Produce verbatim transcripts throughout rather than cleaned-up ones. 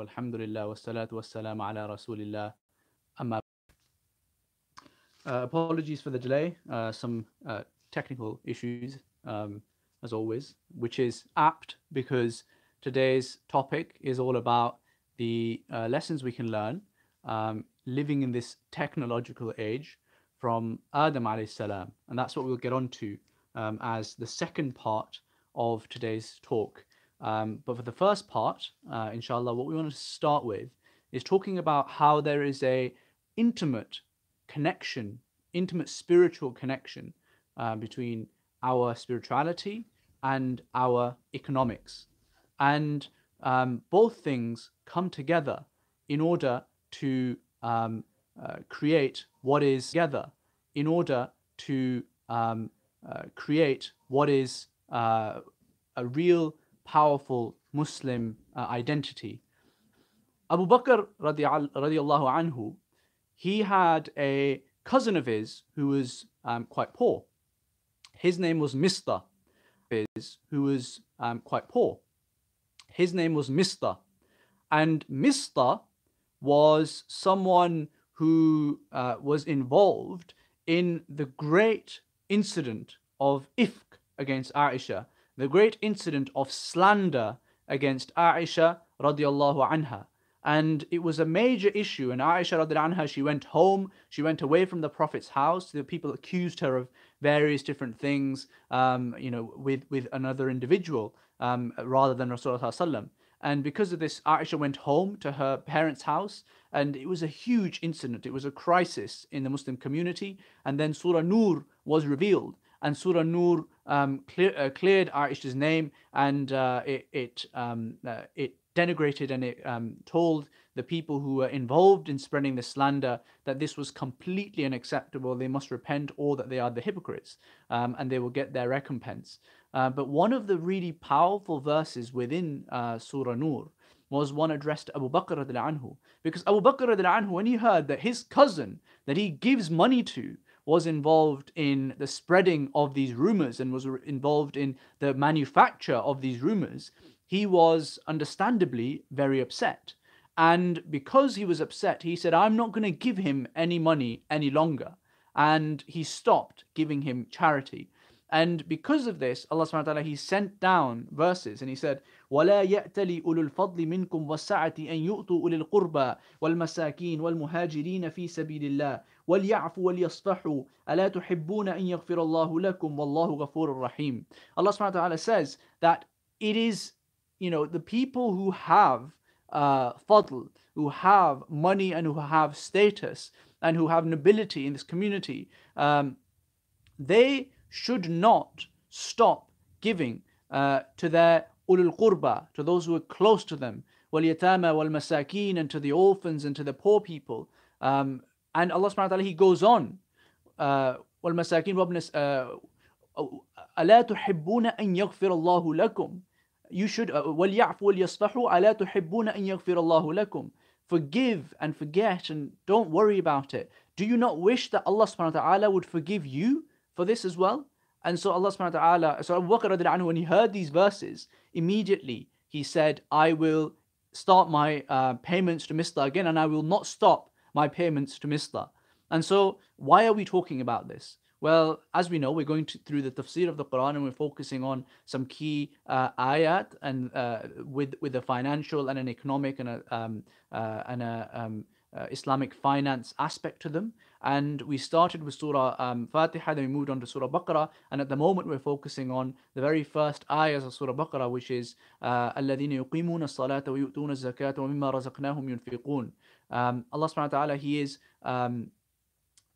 Alhamdulillah, wassalatu wassalamu ala rasulillah, amma. Uh, apologies for the delay, uh, some uh, technical issues, um, as always, which is apt because today's topic is all about the uh, lessons we can learn um, living in this technological age from Adam alayhi salam. And that's what we'll get on to um, as the second part of today's talk. Um, but for the first part, uh, inshallah, what we want to start with is talking about how there is a intimate connection, intimate spiritual connection uh, between our spirituality and our economics. And um, both things come together in order to um, uh, create what is together, in order to um, uh, create what is uh, a real powerful Muslim uh, identity. Abu Bakr radiallahu anhu, he had a cousin of his who was um, quite poor. His name was Mista, his, who was um, quite poor. His name was Mista. And Mista was someone who uh, was involved in the great incident of ifk against Aisha, the great incident of slander against Aisha radiallahu anha. And it was a major issue. And Aisha radiallahu anha, she went home, she went away from the Prophet's house. The people accused her of various different things, um, you know, with, with another individual um, rather than Rasulullah sallallahu alaihi wasallam. And because of this, Aisha went home to her parents' house, and it was a huge incident. It was a crisis in the Muslim community. And then Surah An-Nur was revealed. And Surah An-Nur um, clear, uh, cleared Aisha's name, and uh, it it, um, uh, it denigrated and it um, told the people who were involved in spreading the slander that this was completely unacceptable, they must repent, or that they are the hypocrites, um, and they will get their recompense. Uh, but one of the really powerful verses within uh, Surah An-Nur was one addressed to Abu Bakr radiallahu anhu, because Abu Bakr radiallahu anhu, when he heard that his cousin that he gives money to was involved in the spreading of these rumors and was involved in the manufacture of these rumors, he was understandably very upset. And because he was upset, he said, I'm not going to give him any money any longer. And he stopped giving him charity. And because of this, Allah subhanahu wa ta'ala, he sent down verses, and he said, وَلَا يَأْتَلِ أُولُو الْفَضْلِ مِنْكُمْ وَالسَّعَةِ أَنْ يُؤْتُوا أُولِي الْقُرْبَى وَالْمَسَاكِينَ وَالْمُهَاجِرِينَ فِي سَبِيلِ اللَّهِ وَلْيَعْفُوا وَلْيَصْفَحُوا أَلَا تُحِبُّونَ أَنْ يَغْفِرَ اللَّهُ لَكُمْ وَاللَّهُ غَفُورٌ رَحِيمٌ. Allah subhanahu wa ta'ala says that it is, you know, the people who have uh, fadl, who have money and who have status and who have nobility in this community, um, they should not stop giving uh, to their ulul qurba, to those who are close to them, wal yatama wal masakin, and to the orphans and to the poor people. Um, and Allah subhanahu wa ta'ala, he goes on, wal masakin wabnas ala tuhibbuna an yaghfir Allahu lakum. You should wal ya'fu wal yasfahu ala tuhibbuna an yaghfir Allahu lakum. Forgive and forget and don't worry about it. Do you not wish that Allah subhanahu wa ta'ala would forgive you for this as well? And so Allah subhanahu wa ta'ala, so Abu Bakr radiallahu anhu, when he heard these verses, immediately he said, I will start my uh, payments to Mista again, and I will not stop my payments to Mista. And so why are we talking about this? Well, as we know, we're going to, through the tafsir of the Quran, and we're focusing on some key uh, ayat, and uh, with, with a financial and an economic and a, um, uh, and a um, uh, Islamic finance aspect to them. And we started with Surah um, Fatiha, then we moved on to Surah Baqarah, and at the moment we're focusing on the very first ayahs of Surah Baqarah, which is الَّذِينَ يُقِيمُونَ الصَّلَاةَ وَيُؤْتُونَ الزَّكَاةَ وَمِمَّا رَزَقْنَاهُمْ يُنْفِقُونَ. Allah subhanahu wa ta'ala, he is um,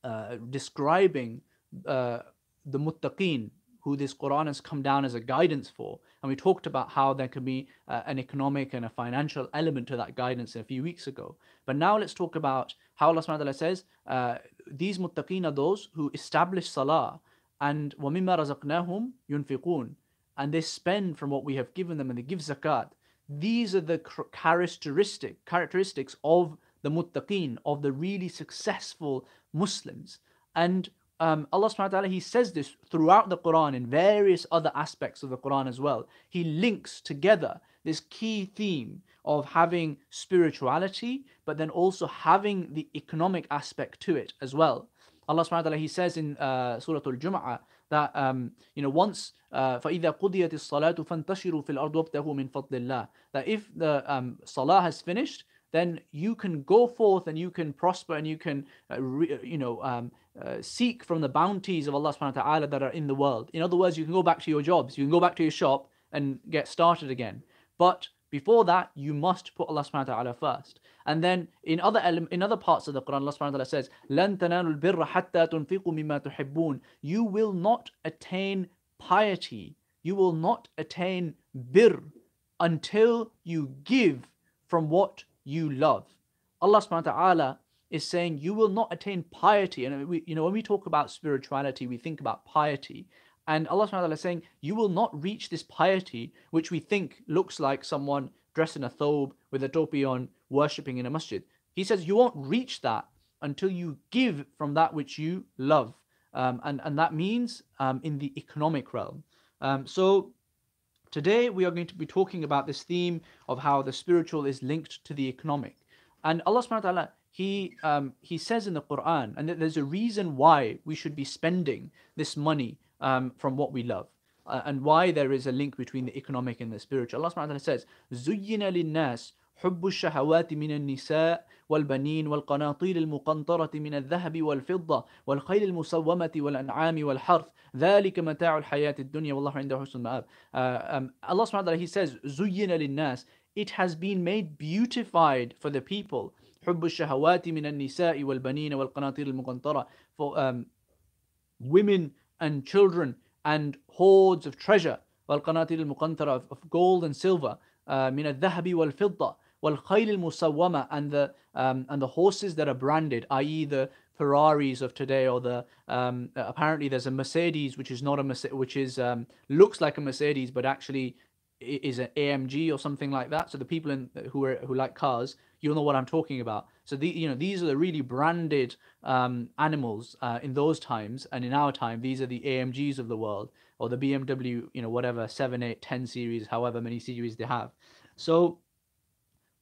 uh, describing uh, the muttaqeen, who this Quran has come down as a guidance for. And we talked about how there can be uh, an economic and a financial element to that guidance a few weeks ago. But now let's talk about how Allah subhanahu wa ta'ala says, uh, these muttaqeen are those who establish salah, and وَمِمَّا رَزَقْنَاهُمْ يُنْفِقُونَ, and they spend from what we have given them, and they give zakat. These are the characteristic, characteristics of the muttaqeen, of the really successful Muslims. And Um, Allah subhanahu wa ta'ala, he says this throughout the Quran in various other aspects of the Quran as well. He links together this key theme of having spirituality, but then also having the economic aspect to it as well. Allah subhanahu wa ta'ala, He says in uh, Surah Al-Jum'ah that, um, you know, once, uh, فَإِذَا قُضِيَتِ الصَّلَاةُ فَانْتَشِرُوا فِي الْأَرْضِ وَابْتَغُوا مِنْ فَضْلِ اللَّهِ, that if the um, salah has finished, then you can go forth and you can prosper and you can, uh, re, you know, um, uh, seek from the bounties of Allah subhanahu wa ta'ala that are in the world. In other words, you can go back to your jobs, you can go back to your shop and get started again. But before that, you must put Allah subhanahu wa ta'ala first. And then in other in other parts of the Quran, Allah subhanahu wa ta'ala says, لَن تَنَالُوا الْبِرَّ حَتَّى تُنْفِقُوا مِمَّا تُحِبُّونَ, you will not attain piety, you will not attain bir until you give from what you love. Allah subhanahu wa ta'ala is saying you will not attain piety. And we, you know, when we talk about spirituality, we think about piety. And Allah subhanahu wa ta'ala is saying you will not reach this piety which we think looks like someone dressed in a thobe with a topi on, worshipping in a masjid. He says you won't reach that until you give from that which you love. Um, and, and that means um, in the economic realm. Um, so today we are going to be talking about this theme of how the spiritual is linked to the economic. And Allah subhanahu wa ta'ala, He, um, he says in the Quran, and there's a reason why we should be spending this money um, from what we love, uh, and why there is a link between the economic and the spiritual. Allah subhanahu wa ta'ala says, زُيِّنَ لِلنَّاسِ حُبُّ الشَّهَوَاتِ مِنَ النِّسَاءِ وَالْبَنِينَ وَالْقَنَاطِيرِ الْمُقَنْطَرَةِ مِنَ الذَّهَبِ وَالْفِضَّةِ وَالْخَيْلِ الْمُسَوَّمَةِ وَالْأَنْعَامِ وَالْحَرْثِ ذَلِكَ مَتَاعُ الْحَيَاةِ الدُّنْيَا وَاللَّهُ عِنْدَهُ حُسْنُ الْمَآبِ. Allah subhanahu wa ta'ala, He says, زُيِّنَ لِلنَّاسِ, it has been made beautified for the people. حُبُّ الشَّهَوَاتِ مِنَ النِّسَاءِ وَالْبَنِينَ وَالْقَنَاطِيرِ الْمُقَنْطَرَةِ, for um, women and children and hordes of treasure, وَالْقَنَاطِيرِ الْمُقَنْطَرَةِ, of gold and silver, uh, مِنَ الذَّهَبِ وَالْفِضَّةِ وَالْخَيْلِ الْمُسَوَّمَةِ, and the um, and the horses that are branded, that is the Ferraris of today, or the um, apparently there's a Mercedes which is not a Mercedes, which is um, looks like a Mercedes but actually is an A M G or something like that. So the people in, who are who like cars, you'll know what I'm talking about. So the, you know, these are the really branded um, animals uh, in those times, and in our time, these are the A M Gs of the world, or the B M W, you know, whatever seven, eight, ten series, however many series they have. So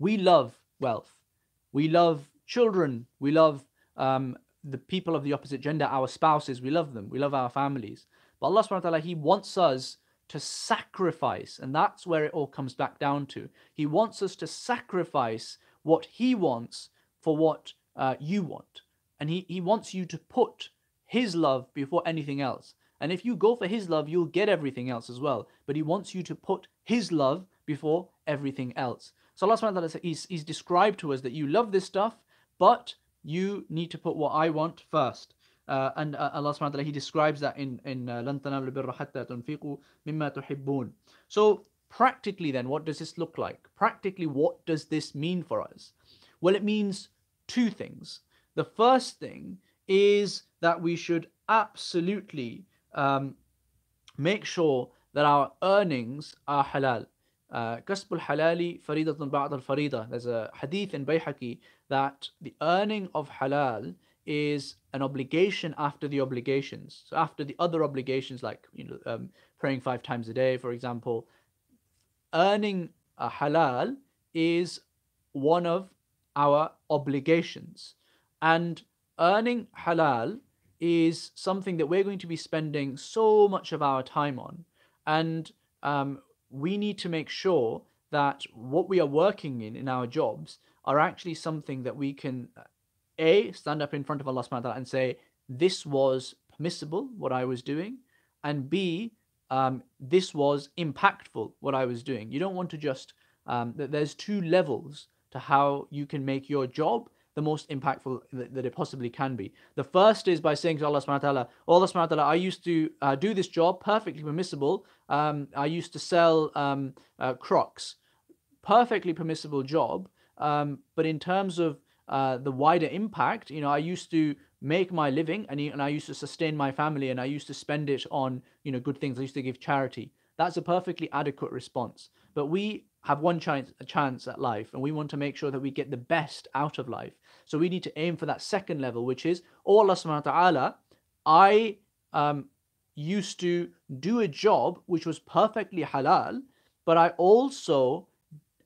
we love wealth, we love children, we love um, the people of the opposite gender, our spouses, we love them, we love our families. But Allah subhanahu wa ta'ala, He wants us to sacrifice, and that's where it all comes back down to. He wants us to sacrifice what He wants for what uh, you want. And he, he wants you to put His love before anything else. And if you go for His love, you'll get everything else as well. But He wants you to put His love before everything else. So Allah subhanahu wa ta'ala, he's, he's described to us that you love this stuff, but you need to put what I want first. Uh, and uh, Allah subhanahu wa ta'ala, He describes that in لَن تَنَالُوا الْبِرَّ حَتَّى تُنْفِقُوا مِمَّا تُحِبُّونَ. So practically then, what does this look like? Practically, what does this mean for us? Well, it means two things. The first thing is that we should absolutely um, make sure that our earnings are halal. Kasbul halali faridatun ba'd al-farida. There's a hadith in Bayhaqi that the earning of halal is an obligation after the obligations. So after the other obligations, like, you know, um, praying five times a day, for example, earning a halal is one of our obligations. And earning halal is something that we're going to be spending so much of our time on. And um, we need to make sure that what we are working in, in our jobs, are actually something that we can A, stand up in front of Allah subhanahu wa ta'ala and say, this was permissible, what I was doing, and B, um, this was impactful, what I was doing. You don't want to just, um, there's two levels to how you can make your job the most impactful that, that it possibly can be. The first is by saying to Allah subhanahu wa ta'ala, oh, Allah subhanahu wa ta'ala, I used to uh, do this job, perfectly permissible, um, I used to sell um, uh, Crocs, perfectly permissible job, um, but in terms of Uh, the wider impact, you know, I used to make my living and, and I used to sustain my family and I used to spend it on, you know, good things. I used to give charity. That's a perfectly adequate response. But we have one chance, a chance at life, and we want to make sure that we get the best out of life. So we need to aim for that second level, which is, oh Allah subhanahu wa ta'ala, I um, used to do a job which was perfectly halal, but I also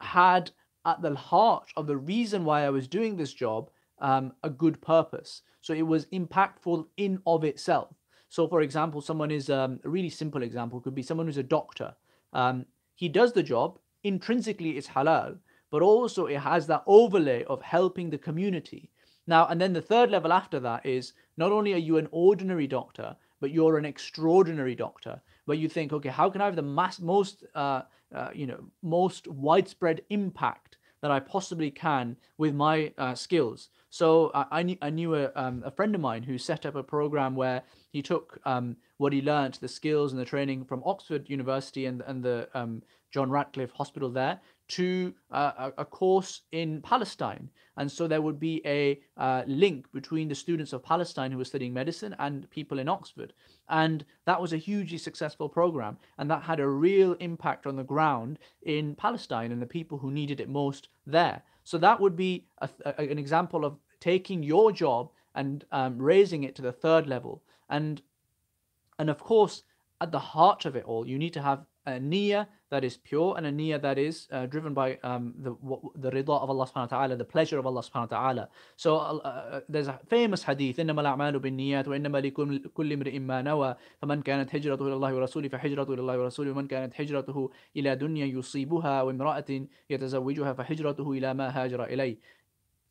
had at the heart of the reason why I was doing this job um, a good purpose. So it was impactful in of itself. So for example, someone is, um, a really simple example could be someone who's a doctor. Um, he does the job, intrinsically it's halal, but also it has that overlay of helping the community. Now, and then the third level after that is not only are you an ordinary doctor, but you're an extraordinary doctor, where you think, okay, how can I have the mass, most, uh, uh, you know, most widespread impact that I possibly can with my uh, skills? So I, I, knew, I knew a, um, a friend of mine who set up a program where he took um, what he learned, the skills and the training from Oxford University and, and the um, John Radcliffe Hospital there, to uh, a course in Palestine. And so there would be a uh, link between the students of Palestine who were studying medicine and people in Oxford. And that was a hugely successful program. And that had a real impact on the ground in Palestine and the people who needed it most there. So that would be a, a, an example of taking your job and um, raising it to the third level. And, and of course, at the heart of it all, you need to have a niyyah that is pure and a niyyah that is uh, driven by um, the the rida of Allah subhanahu wa ta'ala, the pleasure of Allah subhanahu wa ta'ala. So uh, there's a famous hadith, إِنَّمَا الْأَعْمَالُ بِالنِّيَّاتِ وَإِنَّمَا لِكُلِّ امْرِئٍ مَا نَوَى فَمَنْ كَانَتْ هِجْرَتُهُ إِلَى اللَّهِ وَرَسُولِهِ فَهِجْرَتُهُ إِلَى اللَّهِ وَرَسُولِهِ وَمَنْ كَانَتْ هِجْرَتُهُ إِلَى دُنْيَا يُصِيبُهَا وَامْرَأَةٍ يَتَزَوِّجُهَا فَهِجْرَتُهُ إِلَى مَا هَاجَرَ إِلَيْهِ.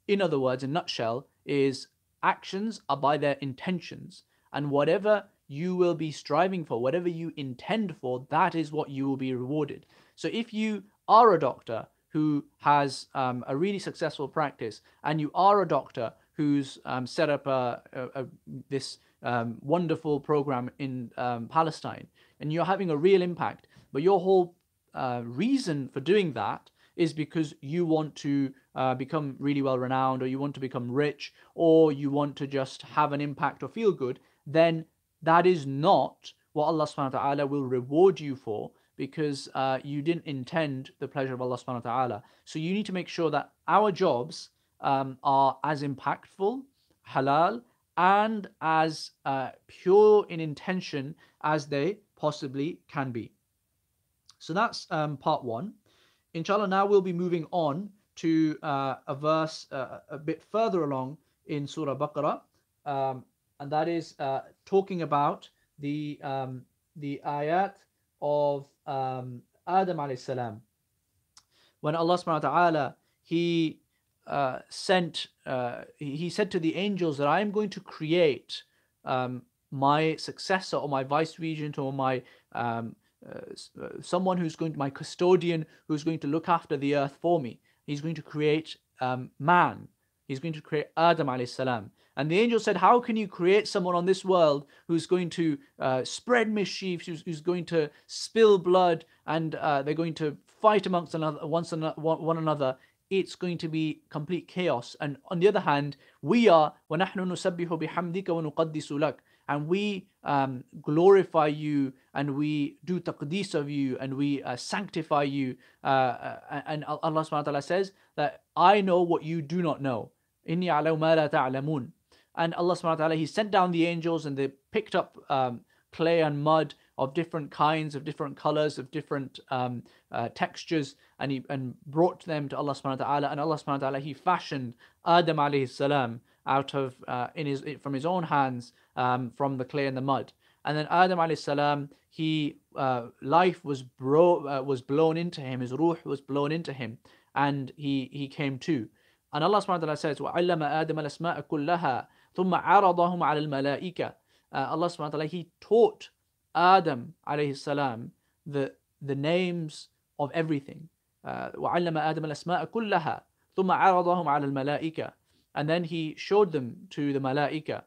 In other words, in a nutshell, is actions are by their intentions, and whatever you will be striving for, whatever you intend for, that is what you will be rewarded. So if you are a doctor who has um, a really successful practice, and you are a doctor who's um, set up a, a, a, this um, wonderful program in um, Palestine, and you're having a real impact, but your whole uh, reason for doing that is because you want to uh, become really well renowned, or you want to become rich, or you want to just have an impact or feel good, then that is not what Allah subhanahu wa ta'ala will reward you for, because uh, you didn't intend the pleasure of Allah subhanahu wa ta'ala. So you need to make sure that our jobs um, are as impactful, halal, and as uh, pure in intention as they possibly can be. So that's um, part one. Inshallah, now we'll be moving on to uh, a verse uh, a bit further along in Surah Baqarah. Um, And that is uh, talking about the um, the ayat of um, Adam alayhi salam, when Allah subhanahu wa taala he uh, sent uh, he said to the angels that I am going to create um, my successor, or my vice regent, or my um, uh, someone who's going to, my custodian who's going to look after the earth for me. He's going to create um, man. He's going to create Adam alayhi salam. And the angel said, how can you create someone on this world who's going to uh, spread mischief, who's, who's going to spill blood, and uh, they're going to fight amongst another, once another, one another? It's going to be complete chaos. And on the other hand, we are, وَنَحْنُ نُسَبِّحُ بِحَمْدِكَ وَنُقَدِّسُ لَكَ, and we um, glorify you, and we do taqdees of you, and we uh, sanctify you. Uh, and Allah subhanahu wa ta'ala says that I know what you do not know. إِنِّي عَلَوْ مَا لَا تَعْلَمُونَ. And Allah subhanahu wa ta'ala, he sent down the angels, and they picked up um, clay and mud of different kinds, of different colors, of different um, uh, textures, and he and brought them to Allah subhanahu wa ta'ala. And Allah subhanahu wa ta'ala, he fashioned Adam alayhi salam out of uh, in his from his own hands, um, from the clay and the mud. And then Adam alayhi salam, he uh, life was bro uh, was blown into him, his ruh was blown into him, and he he came to. And Allah subhanahu wa ta'ala says, وَعَلَّمَ آدَمَ الْأَسْمَاءَ كُلَّهَا ثُمَّ عَرَضَهُمْ عَلَى الْمَلَائِكَةِ. Allah subhanahu wa ta'ala, he taught Adam alayhi salam the, the names of everything. وَعَلَّمَ آدَمَ الْأَسْمَاءَ كُلَّهَا ثُمَّ عَرَضَهُمْ عَلَى الْمَلَائِكَةِ. And then he showed them to the malaika.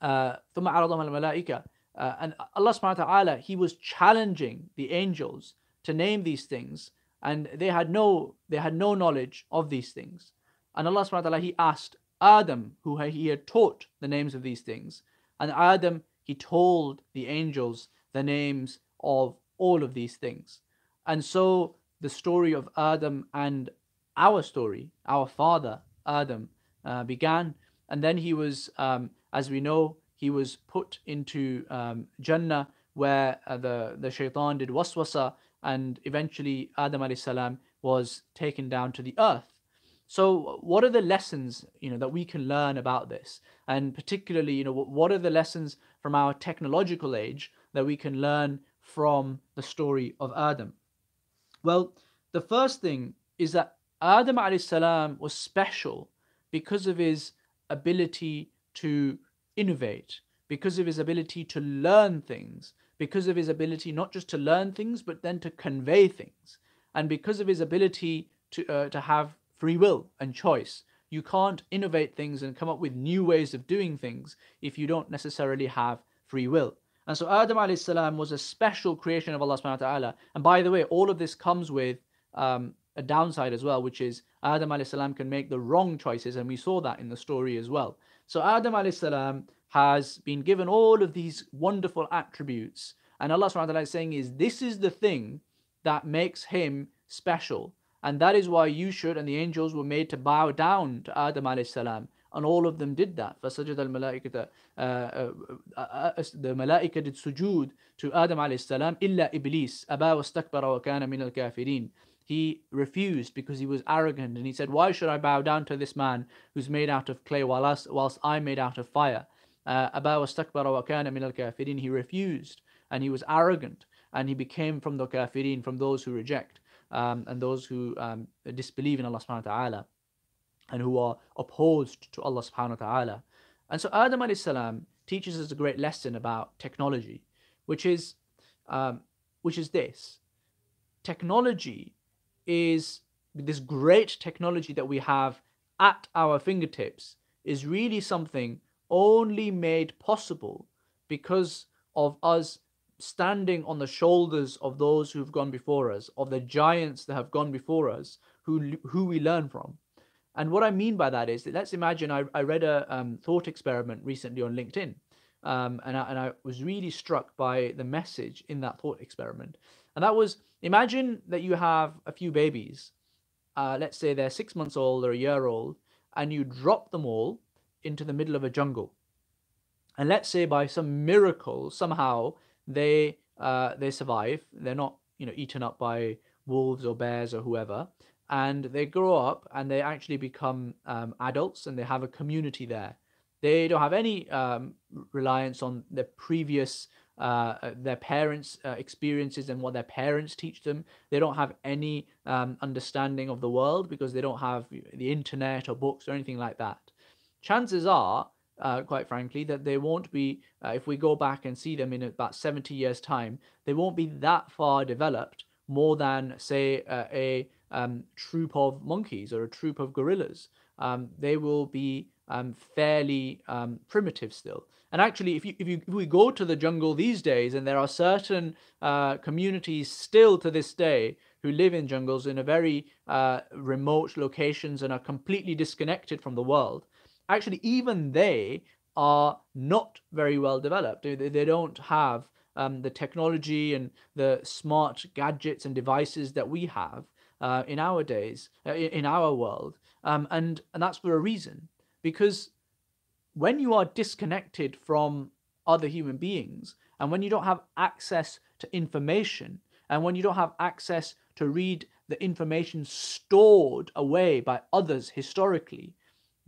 Uh, ثُمَّ عَرَضَهُمْ عَلَى الْمَلَائِكَةِ. Uh, and Allah subhanahu wa ta'ala, he was challenging the angels to name these things, and they had no they had no knowledge of these things. And Allah subhanahu wa ta'ala, he asked Adam, who he had taught the names of these things, and Adam, he told the angels the names of all of these things. And so the story of Adam and our story, our father Adam, uh, began. And then he was, um, as we know, he was put into um, Jannah, where uh, the, the shaitan did waswasa, and eventually Adam alayhi salam was taken down to the earth. So what are the lessons, you know, that we can learn about this? And particularly, you know, what are the lessons from our technological age that we can learn from the story of Adam? Well, the first thing is that Adam alayhis salam was special because of his ability to innovate, because of his ability to learn things, because of his ability not just to learn things, but then to convey things, and because of his ability to uh, to have free will and choice. You can't innovate things and come up with new ways of doing things if you don't necessarily have free will. And so Adam alayhis salam was a special creation of Allah subhanahu wa ta'ala. And by the way, all of this comes with um, a downside as well, which is Adam alayhis salam can make the wrong choices, and we saw that in the story as well. So Adam alayhis salam has been given all of these wonderful attributes, and Allah subhanahu wa ta'ala is saying is this is the thing that makes him special. And that is why you should, and the angels were made to bow down to Adam alayhis salam. And all of them did that. فَسَجَدَ الْمَلَائِكَةَ uh, uh, uh, uh, The malaika did sujood to Adam alayhis salam, إِلَّا إِبْلِيسَ أَبَا وَاسْتَكْبَرَ وَكَانَ مِنَ الْكَافِرِينَ. He refused because he was arrogant, and he said, why should I bow down to this man who's made out of clay whilst, whilst I'm made out of fire? Uh, أَبَا وَاسْتَكْبَرَ وَكَانَ مِنَ الْكَافِرِينَ. He refused, and he was arrogant, and he became from the kafirin, from those who reject, um, and those who um, disbelieve in Allah subhanahu wa ta'ala, and who are opposed to Allah subhanahu wa ta'ala. And so Adam alayhis salam teaches us a great lesson about technology, which is, um, which is this. Technology is, this great technology that we have at our fingertips is really something only made possible because of us standing on the shoulders of those who've gone before us, of the giants that have gone before us, who, who we learn from. And what I mean by that is that let's imagine I, I read a um, thought experiment recently on LinkedIn, um, and, I, and I was really struck by the message in that thought experiment. And that was, imagine that you have a few babies, uh, let's say they're six months old or a year old, and you drop them all into the middle of a jungle. And let's say by some miracle, somehow they, uh, they survive, they're not, you know, eaten up by wolves or bears or whoever, and they grow up and they actually become um, adults, and they have a community there. They don't have any um, reliance on their previous, uh, their parents' uh, experiences and what their parents teach them. They don't have any um, understanding of the world because they don't have the internet or books or anything like that. Chances are, uh, quite frankly, that they won't be, uh, if we go back and see them in about seventy years' time, they won't be that far developed, more than, say, uh, a Um, troop of monkeys or a troop of gorillas. Um, they will be um, fairly um, primitive still. And actually, if you, if you if we go to the jungle these days, and there are certain uh, communities still to this day who live in jungles in a very uh, remote locations and are completely disconnected from the world, actually even they are not very well developed. They, they don't have um, the technology and the smart gadgets and devices that we have Uh, in our days, uh, in our world, um, and, and that's for a reason. Because when you are disconnected from other human beings, and when you don't have access to information, and when you don't have access to read the information stored away by others historically,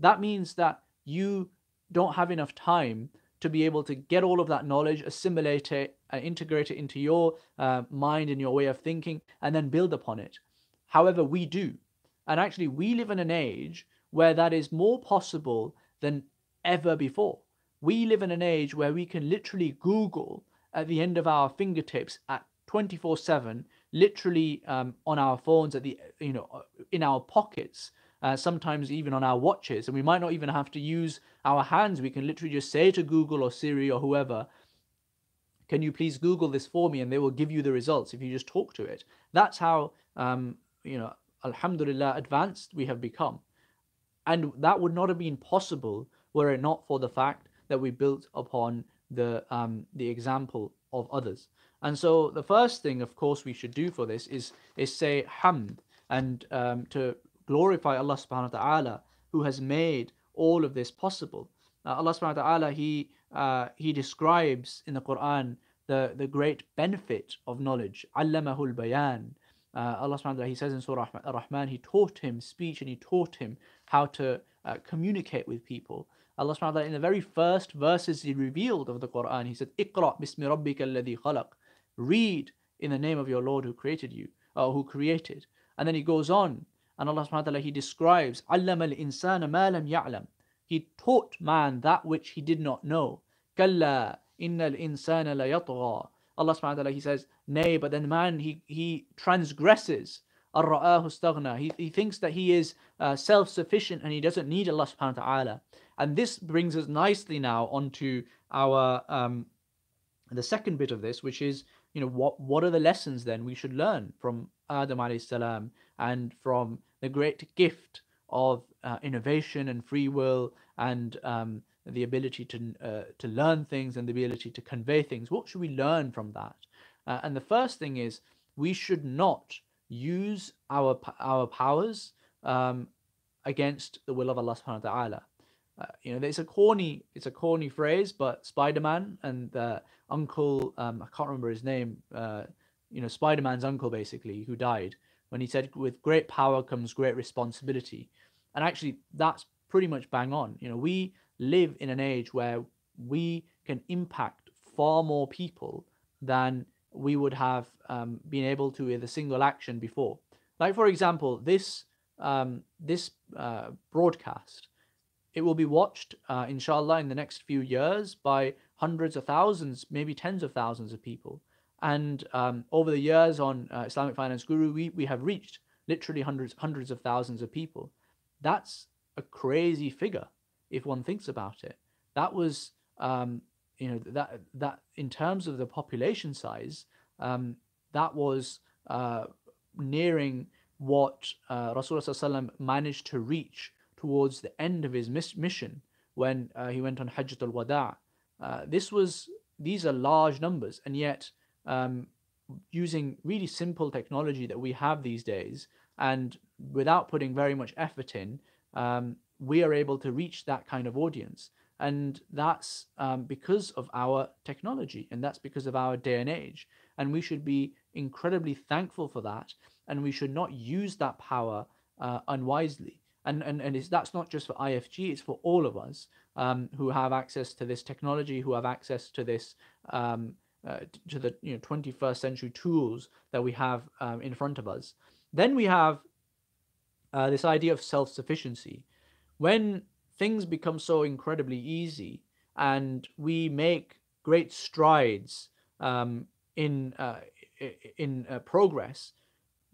that means that you don't have enough time to be able to get all of that knowledge, assimilate it, and integrate it into your uh, mind and your way of thinking, and then build upon it. However, we do. And actually, we live in an age where that is more possible than ever before. We live in an age where we can literally Google at the end of our fingertips at twenty-four seven, literally um, on our phones, at the, you know, in our pockets, uh, sometimes even on our watches. And we might not even have to use our hands. We can literally just say to Google or Siri or whoever, can you please Google this for me? And they will give you the results if you just talk to it. That's how... Um, you know, alhamdulillah, advanced we have become. And that would not have been possible were it not for the fact that we built upon the, um, the example of others. And so the first thing, of course, we should do for this is, is say hamd, and um, to glorify Allah subhanahu wa ta'ala, who has made all of this possible. Uh, Allah subhanahu wa ta'ala, he, uh, he describes in the Quran the, the great benefit of knowledge. Allamahul bayan. Uh, Allah subhanahu wa ta'ala, He says in Surah Ar-Rahman, He taught him speech and He taught him how to uh, communicate with people. Allah subhanahu wa ta'ala, in the very first verses He revealed of the Quran, He said, Iqra bismi rabbika alladhi khalaq. Read in the name of your Lord who created you, or who created. And then He goes on, and Allah subhanahu wa ta'ala, He describes, Allama al-insana ma lam ya'lam. He taught man that which he did not know. Kalla innal insana layatgha. Allah subhanahu wa ta'ala, He says, nay, but then man, he, he transgresses. Ar-ra'ahu istaghna. He, he thinks that he is uh, self-sufficient and he doesn't need Allah subhanahu wa ta'ala. And this brings us nicely now onto our, um, the second bit of this, which is, you know, what, what are the lessons then we should learn from Adam alayhi salam and from the great gift of uh, innovation and free will and um, the ability to uh, to learn things and the ability to convey things. What should we learn from that? Uh, and the first thing is, we should not use our our powers um, against the will of Allah subhanahu wa ta'ala. Uh, you know, it's a corny, it's a corny phrase, but Spider-Man and uh, Uncle, um, I can't remember his name, uh, you know, Spider-Man's uncle basically, who died, when he said, with great power comes great responsibility. And actually, that's pretty much bang on. You know, we live in an age where we can impact far more people than we would have um, been able to with a single action before. Like, for example, this, um, this uh, broadcast, it will be watched, uh, inshallah, in the next few years by hundreds of thousands, maybe tens of thousands of people. And um, over the years on uh, Islamic Finance Guru, we, we have reached literally hundreds, hundreds of thousands of people. That's a crazy figure if one thinks about it. That was, um, you know, that that in terms of the population size, um, that was uh, nearing what uh, Rasulullah sallallahu alaihi wasallam managed to reach towards the end of his mission when uh, he went on Hajjat al-Wada'ah. Uh, this was, these are large numbers, and yet um, using really simple technology that we have these days, and without putting very much effort in, um, we are able to reach that kind of audience. And that's um, because of our technology, and that's because of our day and age. And we should be incredibly thankful for that, and we should not use that power uh, unwisely. And, and, and it's, that's not just for I F G, it's for all of us um, who have access to this technology, who have access to this, um, uh, to the you know, twenty-first century tools that we have um, in front of us. Then we have uh, this idea of self-sufficiency. When things become so incredibly easy and we make great strides um, in, uh, in uh, progress,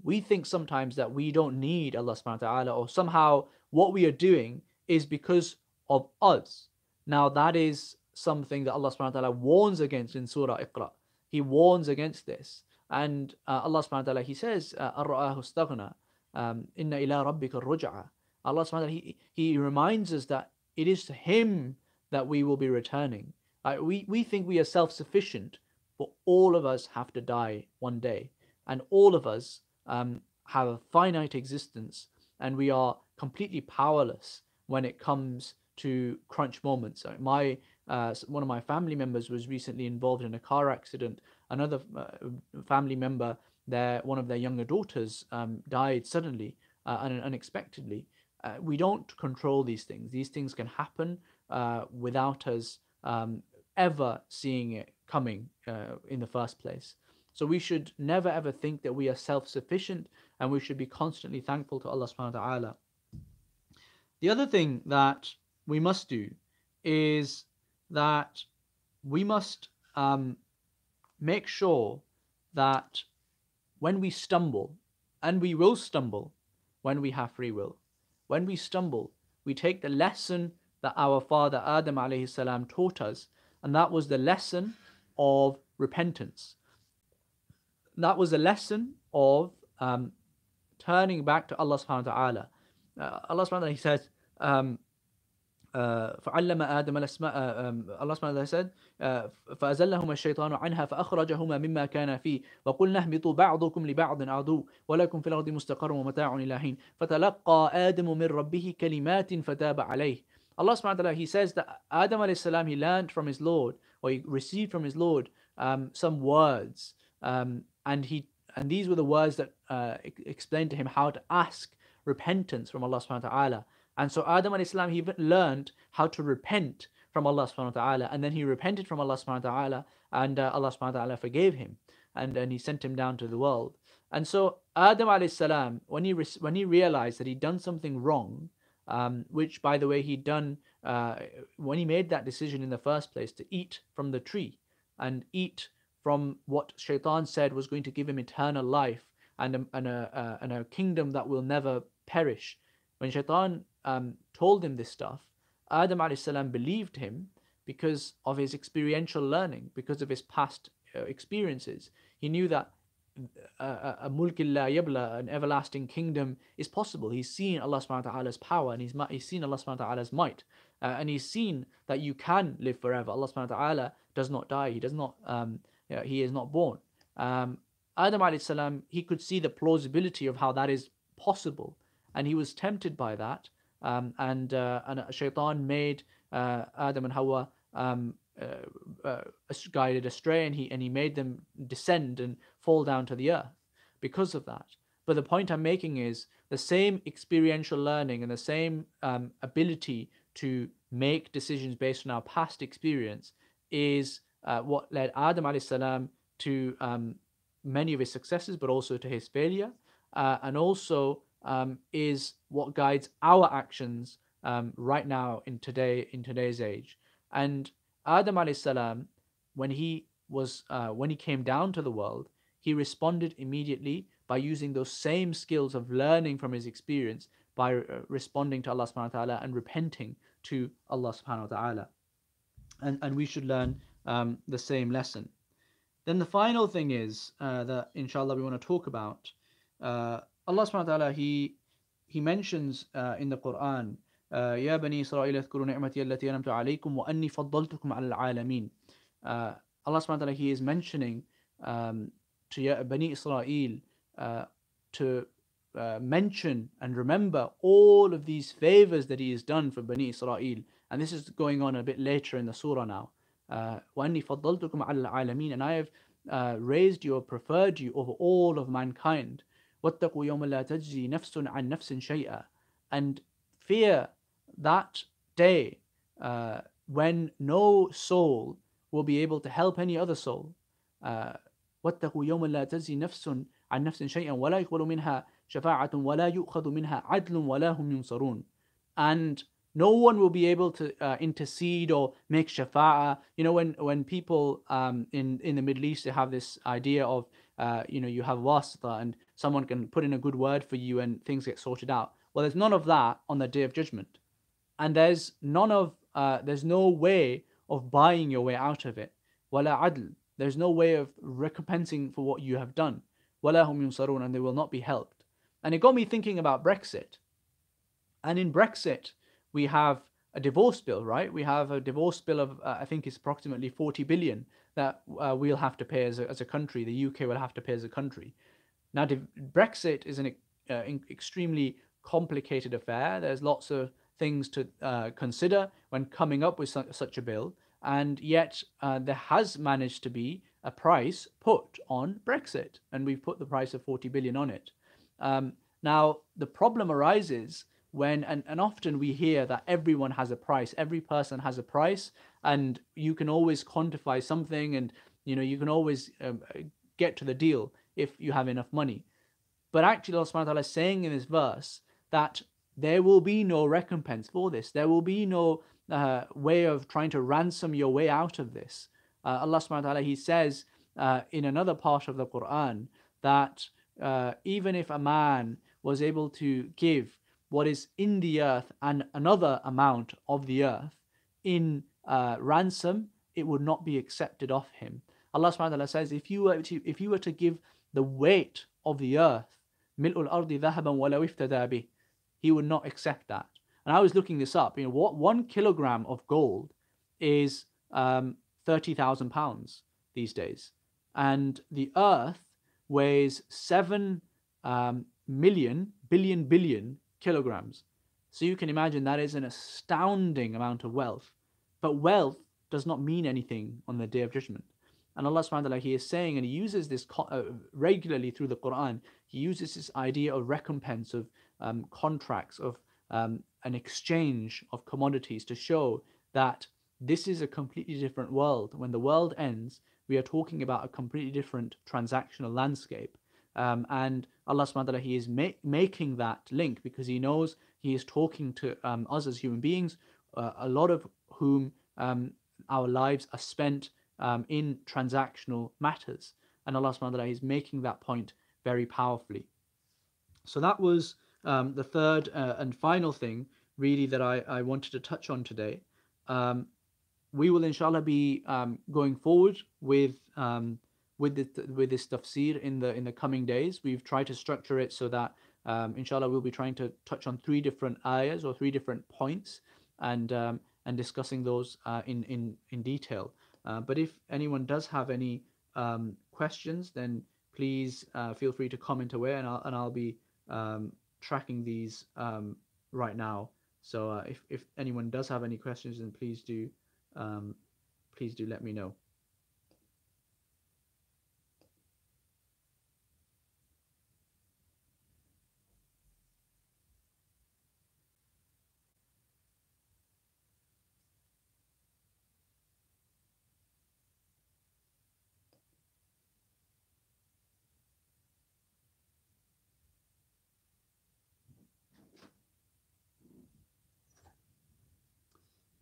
we think sometimes that we don't need Allah subhanahu wa ta'ala, or somehow what we are doing is because of us. Now that is something that Allah subhanahu wa ta'ala warns against in Surah Iqra. He warns against this. And uh, Allah subhanahu wa ta'ala, He says, Ar-ra'ahu istaghna, inna ila rabbika ar-ruj'a. Allah subhanahu wa ta'ala, he, he reminds us that it is to Him that we will be returning. Uh, we, we think we are self-sufficient, but all of us have to die one day. And all of us Um, have a finite existence, and we are completely powerless when it comes to crunch moments. My uh, one of my family members was recently involved in a car accident. Another uh, family member, their one of their younger daughters um, died suddenly uh, and unexpectedly. Uh, we don't control these things. These things can happen uh, without us um, ever seeing it coming uh, in the first place. So we should never ever think that we are self-sufficient, and we should be constantly thankful to Allah subhanahu wa ta'ala. The other thing that we must do is that we must um, make sure that when we stumble, and we will stumble when we have free will, when we stumble, we take the lesson that our father Adam alayhi salam taught us, and that was the lesson of repentance. That was a lesson of um, turning back to Allah subhanahu wa ta'ala. Uh, Allah subhanahu wa ta'ala, He says, um, uh, فَعَلَّمَ آدَمَ الْأَسْمَاءَ um, Allah subhanahu wa ta'ala said, uh, فَأَزَلَّهُمَا الشَّيْطَانُ عَنْهَا فَأَخْرَجَهُمَا مِمَّا كَانَ فِيهِ وَقُلْنَا اهْبِطُوا بَعْضُكُمْ لِبَعْضٍ عَدُوٌّ وَلَكُمْ فِي الْأَرْضِ مُسْتَقَرٌّ وَمَتَاعٌ إِلَى حِينٍ فَتَلَقَّى آدَمُ مِنْ رَبِّهِ كَلِمَاتٍ فَتَابَ عَلَيْهِ. Allah subhanahu wa ta'ala, He says that Adam alayhi salam, he learned from his Lord, or he received from his Lord um, some words. Um, And he and these were the words that uh, explained to him how to ask repentance from Allah subhanahu wa ta'ala. And so Adam alayhi salam, he learned how to repent from Allah subhanahu wa ta'ala, and then he repented from Allah subhanahu wa ta'ala, and uh, Allah subhanahu wa ta'ala forgave him, and and he sent him down to the world. And so Adam alayhi salam, when he when he realized that he'd done something wrong, um, which by the way he'd done uh, when he made that decision in the first place to eat from the tree and eat from what Shaitan said was going to give him eternal life and a, and a, a, and a kingdom that will never perish. When Shaitan um, told him this stuff, Adam alayhi salam believed him because of his experiential learning, because of his past experiences. He knew that a mulkin la yabla, an everlasting kingdom, is possible. He's seen Allah subhanahu wa ta'ala's power, and he's, he's seen Allah subhanahu wa ta'ala's might, uh, and he's seen that you can live forever. Allah subhanahu wa ta'ala does not die. He does not. Um, you know, he is not born. Um, Adam alayhi salam, he could see the plausibility of how that is possible, and he was tempted by that. Um, and uh, and Shaitan made uh, Adam and Hawa um, uh, uh, guided astray, and he and he made them descend and fall down to the earth because of that. But the point I'm making is the same experiential learning and the same um, ability to make decisions based on our past experience is uh, what led Adam alayhi salam to um, many of his successes, but also to his failure, uh, and also. Um, is what guides our actions um, right now in today in today's age. And Adam alayhi salam, when he was uh, when he came down to the world, he responded immediately by using those same skills of learning from his experience by uh, responding to Allah subhanahu wa ta'ala and repenting to Allah subhanahu wa ta'ala. And and we should learn um, the same lesson. Then the final thing is uh, that inshallah we want to talk about. Uh, Allah subhanahu wa ta'ala, he, he mentions uh, in the Quran, uh, Ya bani Israel, adhkuru ni'mati allati an'amtu alaykum wa anni faddaltukum ala al-alamin. Allah subhanahu wa ta'ala, he is mentioning um, to Ya bani Israel uh, to uh, mention and remember all of these favors that he has done for bani Israel. And this is going on a bit later in the surah now. Uh, wa anni faddaltukum ala al-alamin, and I have uh, raised you or preferred you over all of mankind. وَاتَّقُوا يَوْمَ لَا تَجْزِي نَفْسٌ عَنْ نَفْسٍ شَيْئًا, and fear that day uh, when no soul will be able to help any other soul. وَاتَّقُوا يَوْمَ لَا تَجْزِي نَفْسٌ عَنْ نَفْسٍ شَيْئًا وَلَا يُقْبَلُ مِنْهَا شَفَاعَةٌ وَلَا يُؤْخَذُ مِنْهَا عَدْلٌ وَلَا هُمْ يُنْصَرُونَ, and no one will be able to uh, intercede or make shafa'ah. You know, when when people um, in in the Middle East, they have this idea of uh, you know, you have wasita and someone can put in a good word for you and things get sorted out. Well, there's none of that on the Day of Judgment, and there's none of uh, there's no way of buying your way out of it. Wala adl, there's no way of recompensing for what you have done. Wala hum yunsarun, and they will not be helped. And it got me thinking about Brexit, and in Brexit, we have a divorce bill, right? We have a divorce bill of, uh, I think it's approximately forty billion that uh, we'll have to pay as a, as a country, the U K will have to pay as a country. Now, Brexit is an uh, extremely complicated affair. There's lots of things to uh, consider when coming up with su such a bill. And yet uh, there has managed to be a price put on Brexit, and we've put the price of forty billion on it. Um, now, the problem arises when, and, and often we hear that everyone has a price, every person has a price, and you can always quantify something, and you know, you can always um, get to the deal if you have enough money. But actually Allah subhanahu wa ta'ala is saying in this verse that there will be no recompense for this, there will be no uh, way of trying to ransom your way out of this. Uh, Allah subhanahu wa ta'ala, he says uh, in another part of the Quran that uh, even if a man was able to give what is in the earth and another amount of the earth in uh, ransom, it would not be accepted of him. Allah subhanahu wa ta'ala says, if you were to if you were to give the weight of the earth, mil'ul ardi dhahaban walaw iftada bih, he would not accept that. And I was looking this up. You know, what one kilogram of gold is um, thirty thousand pounds these days, and the earth weighs seven um, million billion billion. kilograms. So you can imagine that is an astounding amount of wealth. But wealth does not mean anything on the Day of Judgment. And Allah subhanahu wa ta'ala, he is saying, and he uses this uh, regularly through the Quran, he uses this idea of recompense, of um, contracts, of um, an exchange of commodities to show that this is a completely different world. When the world ends, we are talking about a completely different transactional landscape. Um, and Allah subhanahu wa ta'ala, he is ma making that link because he knows he is talking to um, us as human beings, uh, a lot of whom um, our lives are spent um, in transactional matters. And Allah subhanahu wa ta'ala is making that point very powerfully. So that was um, the third uh, and final thing really that I, I wanted to touch on today. Um, we will inshallah be um, going forward with um, with the, with this tafsir in the in the coming days. We've tried to structure it so that um, inshallah we'll be trying to touch on three different ayahs or three different points, and um, and discussing those uh, in in in detail. Uh, but if anyone does have any um, questions, then please uh, feel free to comment away, and I'll and I'll be um, tracking these um, right now. So uh, if if anyone does have any questions, then please do um, please do let me know.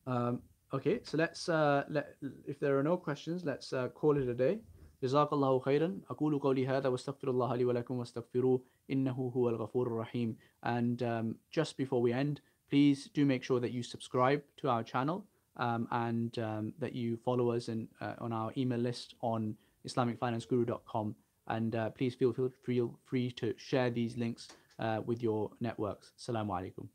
Um, okay, so let's, uh, let, if there are no questions, let's uh, call it a day. Jazakallahu khairan. Aqulu qawli hadha wa astaghfirullaha li wa lakum wa astaghfiru innahu huwal ghafurur rahim. And um, just before we end, please do make sure that you subscribe to our channel um, and um, that you follow us in, uh, on our email list on islamic finance guru dot com. And uh, please feel, feel free to share these links uh, with your networks. Assalamu alaikum.